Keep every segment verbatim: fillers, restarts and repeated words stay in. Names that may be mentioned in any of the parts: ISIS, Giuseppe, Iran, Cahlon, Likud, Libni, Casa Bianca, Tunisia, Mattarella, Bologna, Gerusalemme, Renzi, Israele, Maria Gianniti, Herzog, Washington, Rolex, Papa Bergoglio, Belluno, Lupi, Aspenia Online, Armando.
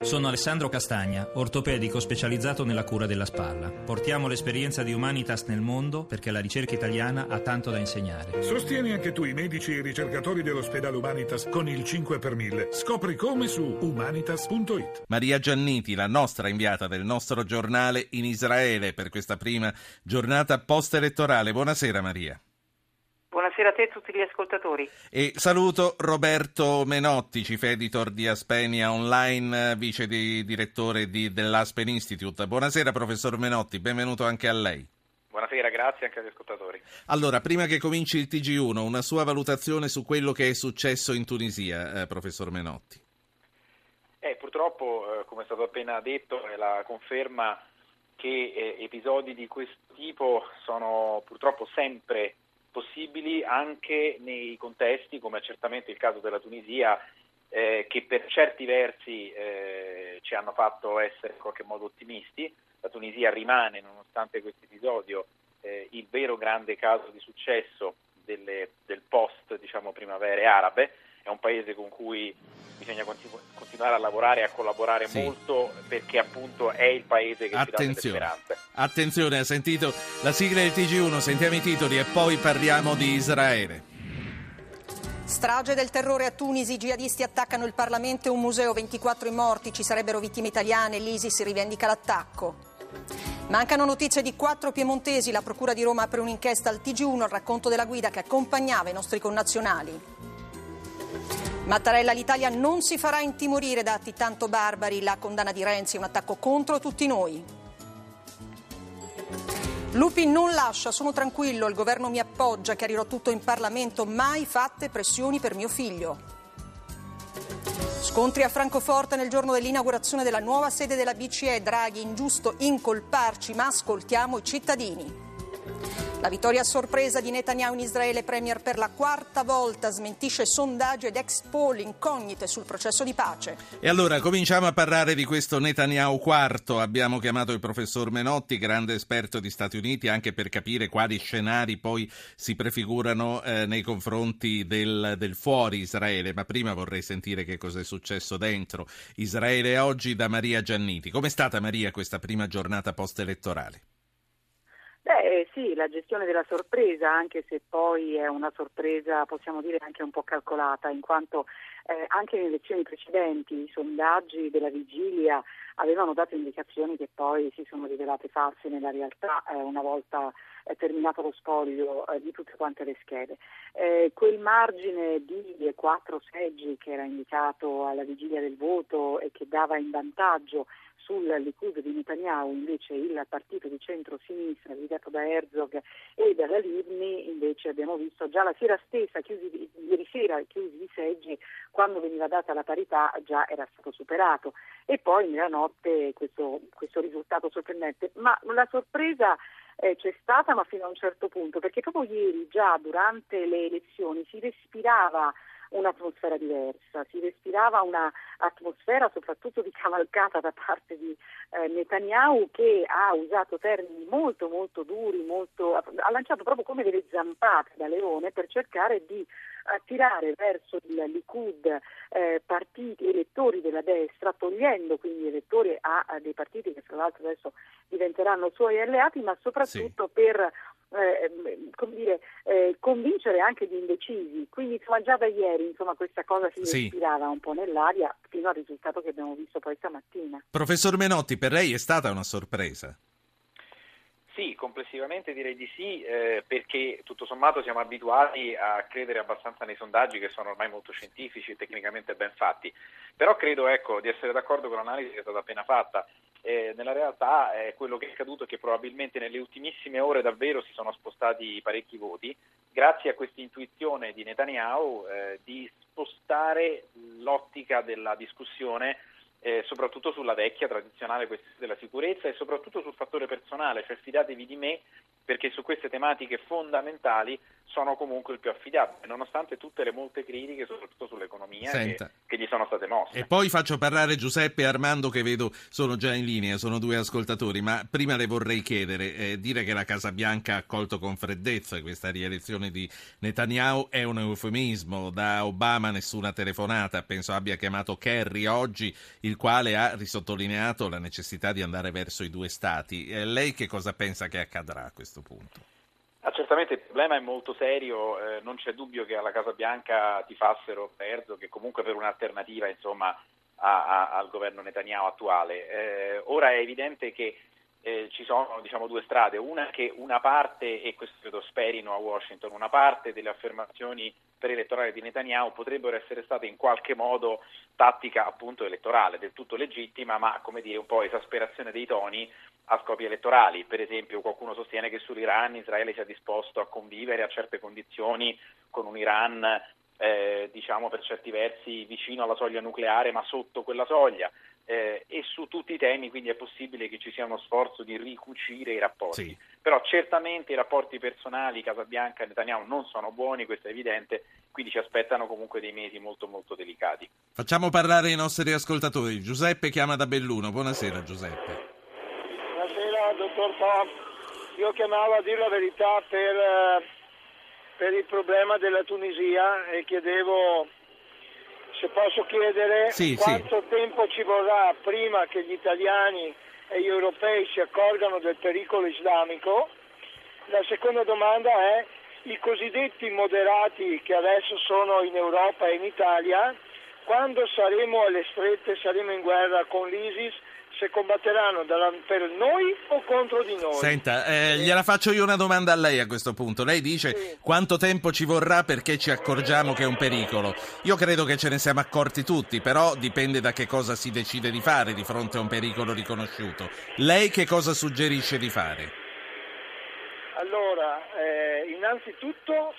Sono Alessandro Castagna, ortopedico specializzato nella cura della spalla. Portiamo l'esperienza di Humanitas nel mondo perché la ricerca italiana ha tanto da insegnare. Sostieni anche tu i medici e i ricercatori dell'ospedale Humanitas con il cinque per mille. Scopri come su humanitas punto it. Maria Gianniti, la nostra inviata del nostro giornale in Israele per questa prima giornata post-elettorale. Buonasera Maria. Buonasera a te e a tutti gli ascoltatori. E saluto Roberto Menotti, chief editor di Aspenia Online, vice di, direttore di, dell'Aspen Institute. Buonasera professor Menotti, benvenuto anche a lei. Buonasera, grazie anche agli ascoltatori. Allora, prima che cominci il T G uno, una sua valutazione su quello che è successo in Tunisia, eh, professor Menotti. Eh, purtroppo, eh, come è stato appena detto, è la conferma che eh, episodi di questo tipo sono purtroppo sempre possibili anche nei contesti, come è certamente il caso della Tunisia, eh, che per certi versi eh, ci hanno fatto essere in qualche modo ottimisti. La Tunisia rimane, nonostante questo episodio, eh, il vero grande caso di successo delle, del post, diciamo, primavere arabe. È un paese con cui bisogna continu- continuare a lavorare e a collaborare sì. molto, perché appunto è il paese che attenzione. ci dà delle speranze. Attenzione, ha sentito la sigla del T G uno, sentiamo i titoli e poi parliamo di Israele. Strage del terrore a Tunisi, i jihadisti attaccano il Parlamento e un museo, ventiquattro i morti, ci sarebbero vittime italiane, l'ISIS rivendica l'attacco. Mancano notizie di quattro piemontesi, la Procura di Roma apre un'inchiesta al T G uno, al racconto della guida che accompagnava i nostri connazionali. Mattarella, l'Italia non si farà intimorire da atti tanto barbari, la condanna di Renzi è un attacco contro tutti noi. Lupi non lascia, sono tranquillo, il governo mi appoggia, chiarirò tutto in Parlamento, mai fatte pressioni per mio figlio. Scontri a Francoforte nel giorno dell'inaugurazione della nuova sede della B C E, Draghi, ingiusto incolparci, ma ascoltiamo i cittadini. La vittoria a sorpresa di Netanyahu in Israele, premier per la quarta volta, smentisce sondaggi ed ex poll incognite sul processo di pace. E allora cominciamo a parlare di questo Netanyahu quarto. Abbiamo chiamato il professor Menotti, grande esperto di Stati Uniti, anche per capire quali scenari poi si prefigurano eh, nei confronti del, del fuori Israele. Ma prima vorrei sentire che cosa è successo dentro Israele oggi da Maria Gianniti. Com'è stata, Maria, questa prima giornata post-elettorale? Beh sì, la gestione della sorpresa, anche se poi è una sorpresa possiamo dire anche un po' calcolata, in quanto eh, anche nelle elezioni precedenti i sondaggi della vigilia avevano dato indicazioni che poi si sono rivelate false nella realtà eh, una volta eh, terminato lo spoglio eh, di tutte quante le schede. Eh, quel margine di quattro seggi che era indicato alla vigilia del voto e che dava in vantaggio sul Likud di Netanyahu invece il partito di centro-sinistra guidato da Herzog e dalla Libni, invece abbiamo visto già la sera stessa, chiusi, ieri sera chiusi i seggi, quando veniva data la parità già era stato superato. E poi nella notte questo, questo risultato sorprendente. Ma la sorpresa eh, c'è stata, ma fino a un certo punto, perché proprio ieri già durante le elezioni si respirava un'atmosfera diversa, si respirava una atmosfera soprattutto di cavalcata da parte di eh, Netanyahu, che ha usato termini molto molto duri, molto ha lanciato proprio come delle zampate da leone per cercare di attirare verso il Likud eh, partiti elettori della destra, togliendo quindi elettori a, a dei partiti che tra l'altro adesso diventeranno suoi alleati, ma soprattutto sì. per Eh, come dire eh, convincere anche gli indecisi. Quindi insomma già da ieri insomma questa cosa si sì. respirava un po' nell'aria fino al risultato che abbiamo visto poi stamattina. Professor Menotti, per lei è stata una sorpresa? Sì, complessivamente direi di sì, eh, perché tutto sommato siamo abituati a credere abbastanza nei sondaggi che sono ormai molto scientifici e tecnicamente ben fatti, però credo ecco di essere d'accordo con l'analisi che è stata appena fatta. Eh, nella realtà eh, quello che è accaduto è che probabilmente nelle ultimissime ore davvero si sono spostati parecchi voti, grazie a questa intuizione di Netanyahu eh, di spostare l'ottica della discussione Eh, soprattutto sulla vecchia tradizionale questione della sicurezza e soprattutto sul fattore personale, cioè fidatevi di me perché su queste tematiche fondamentali sono comunque il più affidabile, nonostante tutte le molte critiche, soprattutto sull'economia, che, che gli sono state mosse. E poi faccio parlare Giuseppe e Armando, che vedo sono già in linea, sono due ascoltatori, ma prima le vorrei chiedere, eh, dire che la Casa Bianca ha accolto con freddezza questa rielezione di Netanyahu è un eufemismo, da Obama nessuna telefonata, penso abbia chiamato Kerry oggi, il quale ha risottolineato la necessità di andare verso i due stati. Eh, lei che cosa pensa che accadrà a questo punto? Ah, certamente il problema è molto serio, eh, non c'è dubbio che alla Casa Bianca tifassero Herzog, che comunque per un'alternativa insomma a, a, al governo Netanyahu attuale. Eh, ora è evidente che eh, ci sono diciamo due strade, una che una parte, e questo credo sperino a Washington, una parte delle affermazioni preelettorali di Netanyahu potrebbero essere state in qualche modo tattica appunto elettorale, del tutto legittima, ma come dire un po' esasperazione dei toni a scopi elettorali. Per esempio qualcuno sostiene che sull'Iran Israele sia disposto a convivere a certe condizioni con un Iran eh, diciamo per certi versi vicino alla soglia nucleare ma sotto quella soglia, eh, e su tutti i temi quindi è possibile che ci sia uno sforzo di ricucire i rapporti. Sì. Però certamente i rapporti personali Casa Bianca e Netanyahu non sono buoni, questo è evidente, quindi ci aspettano comunque dei mesi molto molto delicati. Facciamo parlare i nostri ascoltatori. Giuseppe chiama da Belluno, buonasera Giuseppe. Dottor Pop, io chiamavo a dire la verità per, per il problema della Tunisia e chiedevo se posso chiedere sì, quanto sì. tempo ci vorrà prima che gli italiani e gli europei si accorgano del pericolo islamico. La seconda domanda è: i cosiddetti moderati che adesso sono in Europa e in Italia, quando saremo alle strette, saremo in guerra con l'ISIS, se combatteranno dalla, per noi o contro di noi? Senta, eh, gliela faccio io una domanda a lei a questo punto. Lei dice sì. quanto tempo ci vorrà perché ci accorgiamo che è un pericolo. Io credo che ce ne siamo accorti tutti, però dipende da che cosa si decide di fare di fronte a un pericolo riconosciuto. Lei che cosa suggerisce di fare? Allora, eh, innanzitutto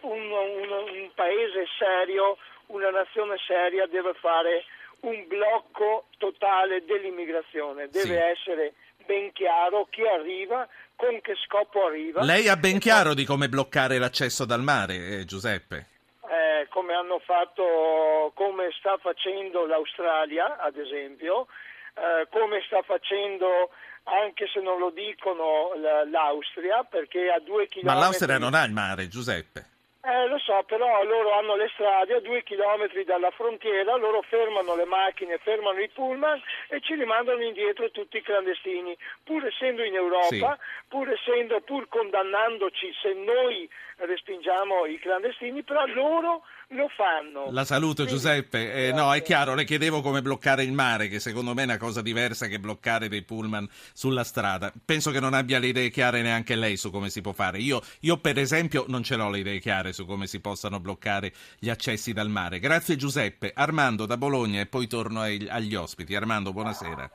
un, un, un paese serio, una nazione seria deve fare un blocco totale dell'immigrazione, deve sì. essere ben chiaro chi arriva, con che scopo arriva. Lei ha ben chiaro di come bloccare l'accesso dal mare, eh, Giuseppe? Eh, come hanno fatto, come sta facendo l'Australia, ad esempio, eh, come sta facendo, anche se non lo dicono, l'Austria, perché a due chilometri... Ma l'Austria non ha il mare, Giuseppe? Eh, lo so, però loro hanno le strade a due chilometri dalla frontiera, loro fermano le macchine, fermano i pullman e ci rimandano indietro tutti i clandestini, pur essendo in Europa, sì. pur essendo, pur condannandoci se noi respingiamo i clandestini, però loro lo fanno. La saluto Giuseppe, eh, no è chiaro, le chiedevo come bloccare il mare, che secondo me è una cosa diversa che bloccare dei pullman sulla strada. Penso che non abbia le idee chiare neanche lei su come si può fare. Io, io per esempio non ce l'ho le idee chiare su come si possano bloccare gli accessi dal mare. Grazie Giuseppe. Armando da Bologna e poi torno ai, agli ospiti. Armando, buonasera.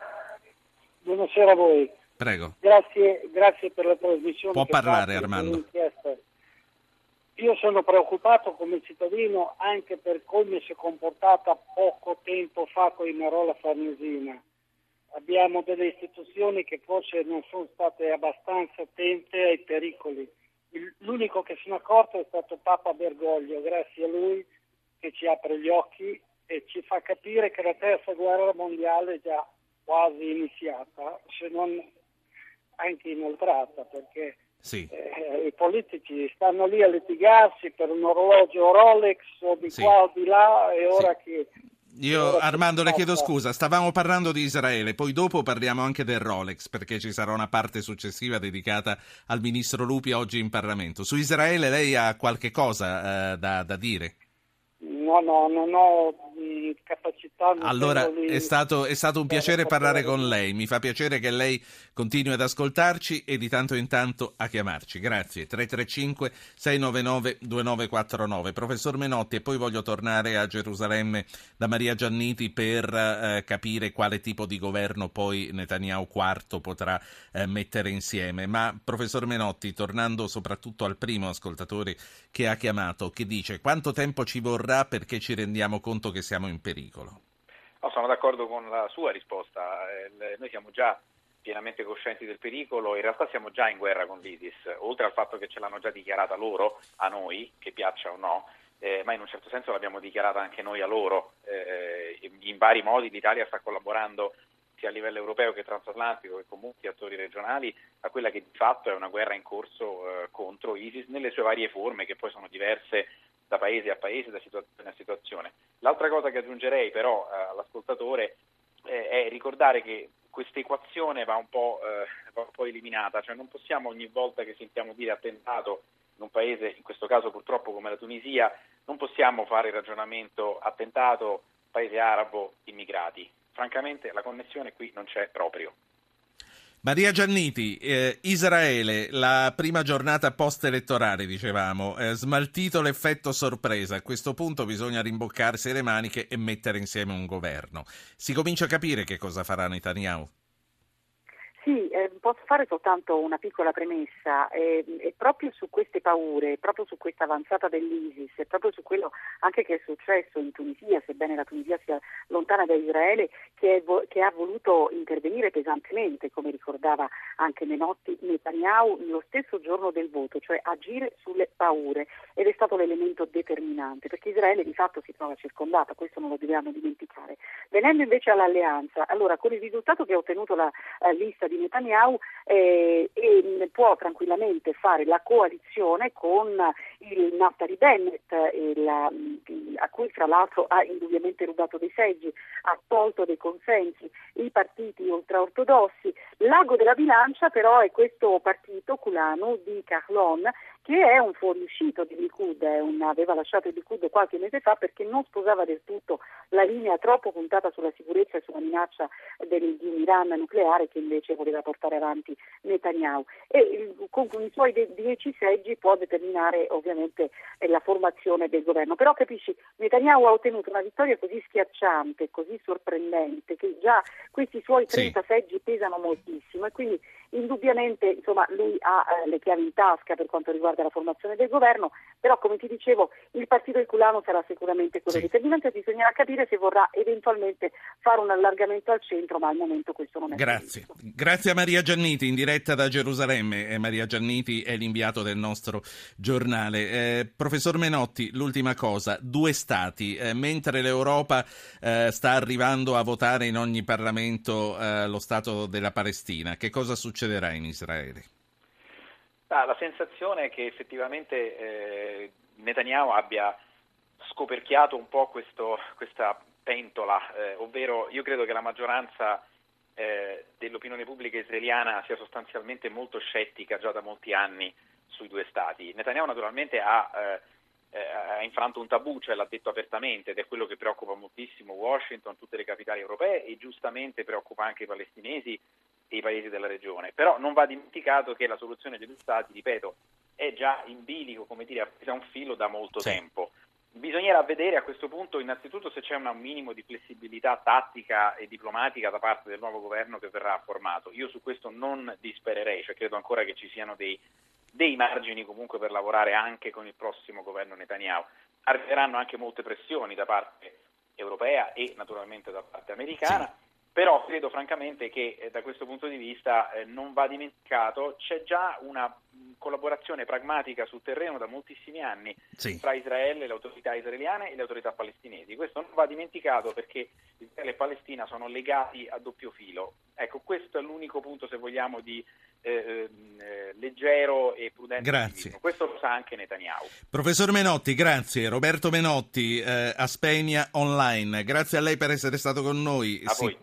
Buonasera a voi. Prego. Grazie, grazie per la trasmissione. Può parlare Armando. Io sono preoccupato come cittadino anche per come si è comportata poco tempo fa con i Marola Farnesina. Abbiamo delle istituzioni che forse non sono state abbastanza attente ai pericoli. Il, l'unico che sono accorto è stato Papa Bergoglio, grazie a lui che ci apre gli occhi e ci fa capire che la terza guerra mondiale è già quasi iniziata, se non anche inoltrata, perché... Sì. Eh, i politici stanno lì a litigarsi per un orologio Rolex o di sì. qua o di là e ora sì. che... Io Armando le chiedo scusa, stavamo parlando di Israele, poi dopo parliamo anche del Rolex perché ci sarà una parte successiva dedicata al ministro Lupi oggi in Parlamento. Su Israele lei ha qualche cosa eh, da, da dire? No, no, non ho capacità. Non allora di... è, stato, è stato un piacere parlare con lei, mi fa piacere che lei continui ad ascoltarci e di tanto in tanto a chiamarci, grazie. Tre tre cinque sei nove nove due nove quattro nove. Professor Menotti, e poi voglio tornare a Gerusalemme da Maria Gianniti per eh, capire quale tipo di governo poi Netanyahu quarto potrà eh, mettere insieme, ma professor Menotti, tornando soprattutto al primo ascoltatore che ha chiamato, che dice quanto tempo ci vorrà perché ci rendiamo conto che siamo in pericolo. No, sono d'accordo con la sua risposta. Noi siamo già pienamente coscienti del pericolo, in realtà siamo già in guerra con l'ISIS, oltre al fatto che ce l'hanno già dichiarata loro, a noi, che piaccia o no, eh, ma in un certo senso l'abbiamo dichiarata anche noi a loro, eh, in vari modi l'Italia sta collaborando sia a livello europeo che transatlantico che con molti attori regionali a quella che di fatto è una guerra in corso eh, contro ISIS nelle sue varie forme, che poi sono diverse da paese a paese, da situazione a situazione. L'altra cosa che aggiungerei però eh, all'ascoltatore eh, è ricordare che questa equazione va un po' eh, va un po' eliminata, cioè non possiamo ogni volta che sentiamo dire attentato in un paese, in questo caso purtroppo come la Tunisia, non possiamo fare il ragionamento attentato, paese arabo, immigrati. Francamente la connessione qui non c'è proprio. Maria Gianniti, eh, Israele, la prima giornata post-elettorale, dicevamo, eh, smaltito l'effetto sorpresa. A questo punto bisogna rimboccarsi le maniche e mettere insieme un governo. Si comincia a capire che cosa farà Netanyahu? Sì, eh, posso fare soltanto una piccola premessa, eh, e proprio su queste paure, proprio su questa avanzata dell'ISIS, e proprio su quello anche che è successo in Tunisia, sebbene la Tunisia sia lontana da Israele, che, è vo- che ha voluto intervenire pesantemente, come ricordava anche Menotti, Netanyahu, lo stesso giorno del voto, cioè agire sulle paure, ed è stato l'elemento determinante, perché Israele di fatto si trova circondata, questo non lo dobbiamo dimenticare. Venendo invece all'alleanza, allora con il risultato che ha ottenuto la eh, lista di Netanyahu eh, e può tranquillamente fare la coalizione con il Nathalie Bennett, eh, la, a cui fra l'altro ha indubbiamente rubato dei seggi, ha tolto dei consensi, i partiti ultraortodossi. L'ago della bilancia però è questo partito Kulanu di Cahlon, che è un fuoriuscito di Likud, è un, aveva lasciato il Likud qualche mese fa perché non sposava del tutto la linea troppo puntata sulla sicurezza e sulla minaccia del, di un Iran nucleare che invece voleva portare avanti Netanyahu, e con, con i suoi de- dieci seggi può determinare ovviamente eh, la formazione del governo. Però capisci, Netanyahu ha ottenuto una vittoria così schiacciante, così sorprendente, che già questi suoi trenta sì. seggi pesano moltissimo, e quindi indubbiamente insomma lui ha eh, le chiavi in tasca per quanto riguarda la formazione del governo. Però come ti dicevo, il partito del Culano sarà sicuramente quello sì. determinante, bisognerà capire se vorrà eventualmente fare un allargamento al centro, ma al momento questo non è Grazie. Previsto. Grazie a Maria Gianniti in diretta da Gerusalemme, e Maria Gianniti è l'inviato del nostro giornale. Eh, professor Menotti, l'ultima cosa, due stati, eh, mentre l'Europa eh, sta arrivando a votare in ogni Parlamento eh, lo stato della Palestina, che cosa succede? Succederà in Israele? Ah, la sensazione è che effettivamente eh, Netanyahu abbia scoperchiato un po' questo, questa pentola, eh, ovvero io credo che la maggioranza eh, dell'opinione pubblica israeliana sia sostanzialmente molto scettica già da molti anni sui due stati. Netanyahu naturalmente ha, eh, eh, ha infranto un tabù, cioè l'ha detto apertamente, ed è quello che preoccupa moltissimo Washington, tutte le capitali europee, e giustamente preoccupa anche i palestinesi e i paesi della regione. Però non va dimenticato che la soluzione dei due stati, ripeto, è già in bilico, come dire, appesa a un filo da molto sì. tempo. Bisognerà vedere a questo punto innanzitutto se c'è un minimo di flessibilità tattica e diplomatica da parte del nuovo governo che verrà formato. Io su questo non dispererei, cioè credo ancora che ci siano dei, dei margini comunque per lavorare anche con il prossimo governo Netanyahu. Arriveranno anche molte pressioni da parte europea e naturalmente da parte americana, sì. Però credo francamente che eh, da questo punto di vista eh, non va dimenticato, c'è già una collaborazione pragmatica sul terreno da moltissimi anni sì. tra Israele, le autorità israeliane e le autorità palestinesi. Questo non va dimenticato perché Israele e Palestina sono legati a doppio filo. Ecco, questo è l'unico punto, se vogliamo, di eh, eh, leggero e prudente. Grazie. Questo lo sa anche Netanyahu. Professor Menotti, grazie. Roberto Menotti, eh, Aspenia Online. Grazie a lei per essere stato con noi. A sì. voi.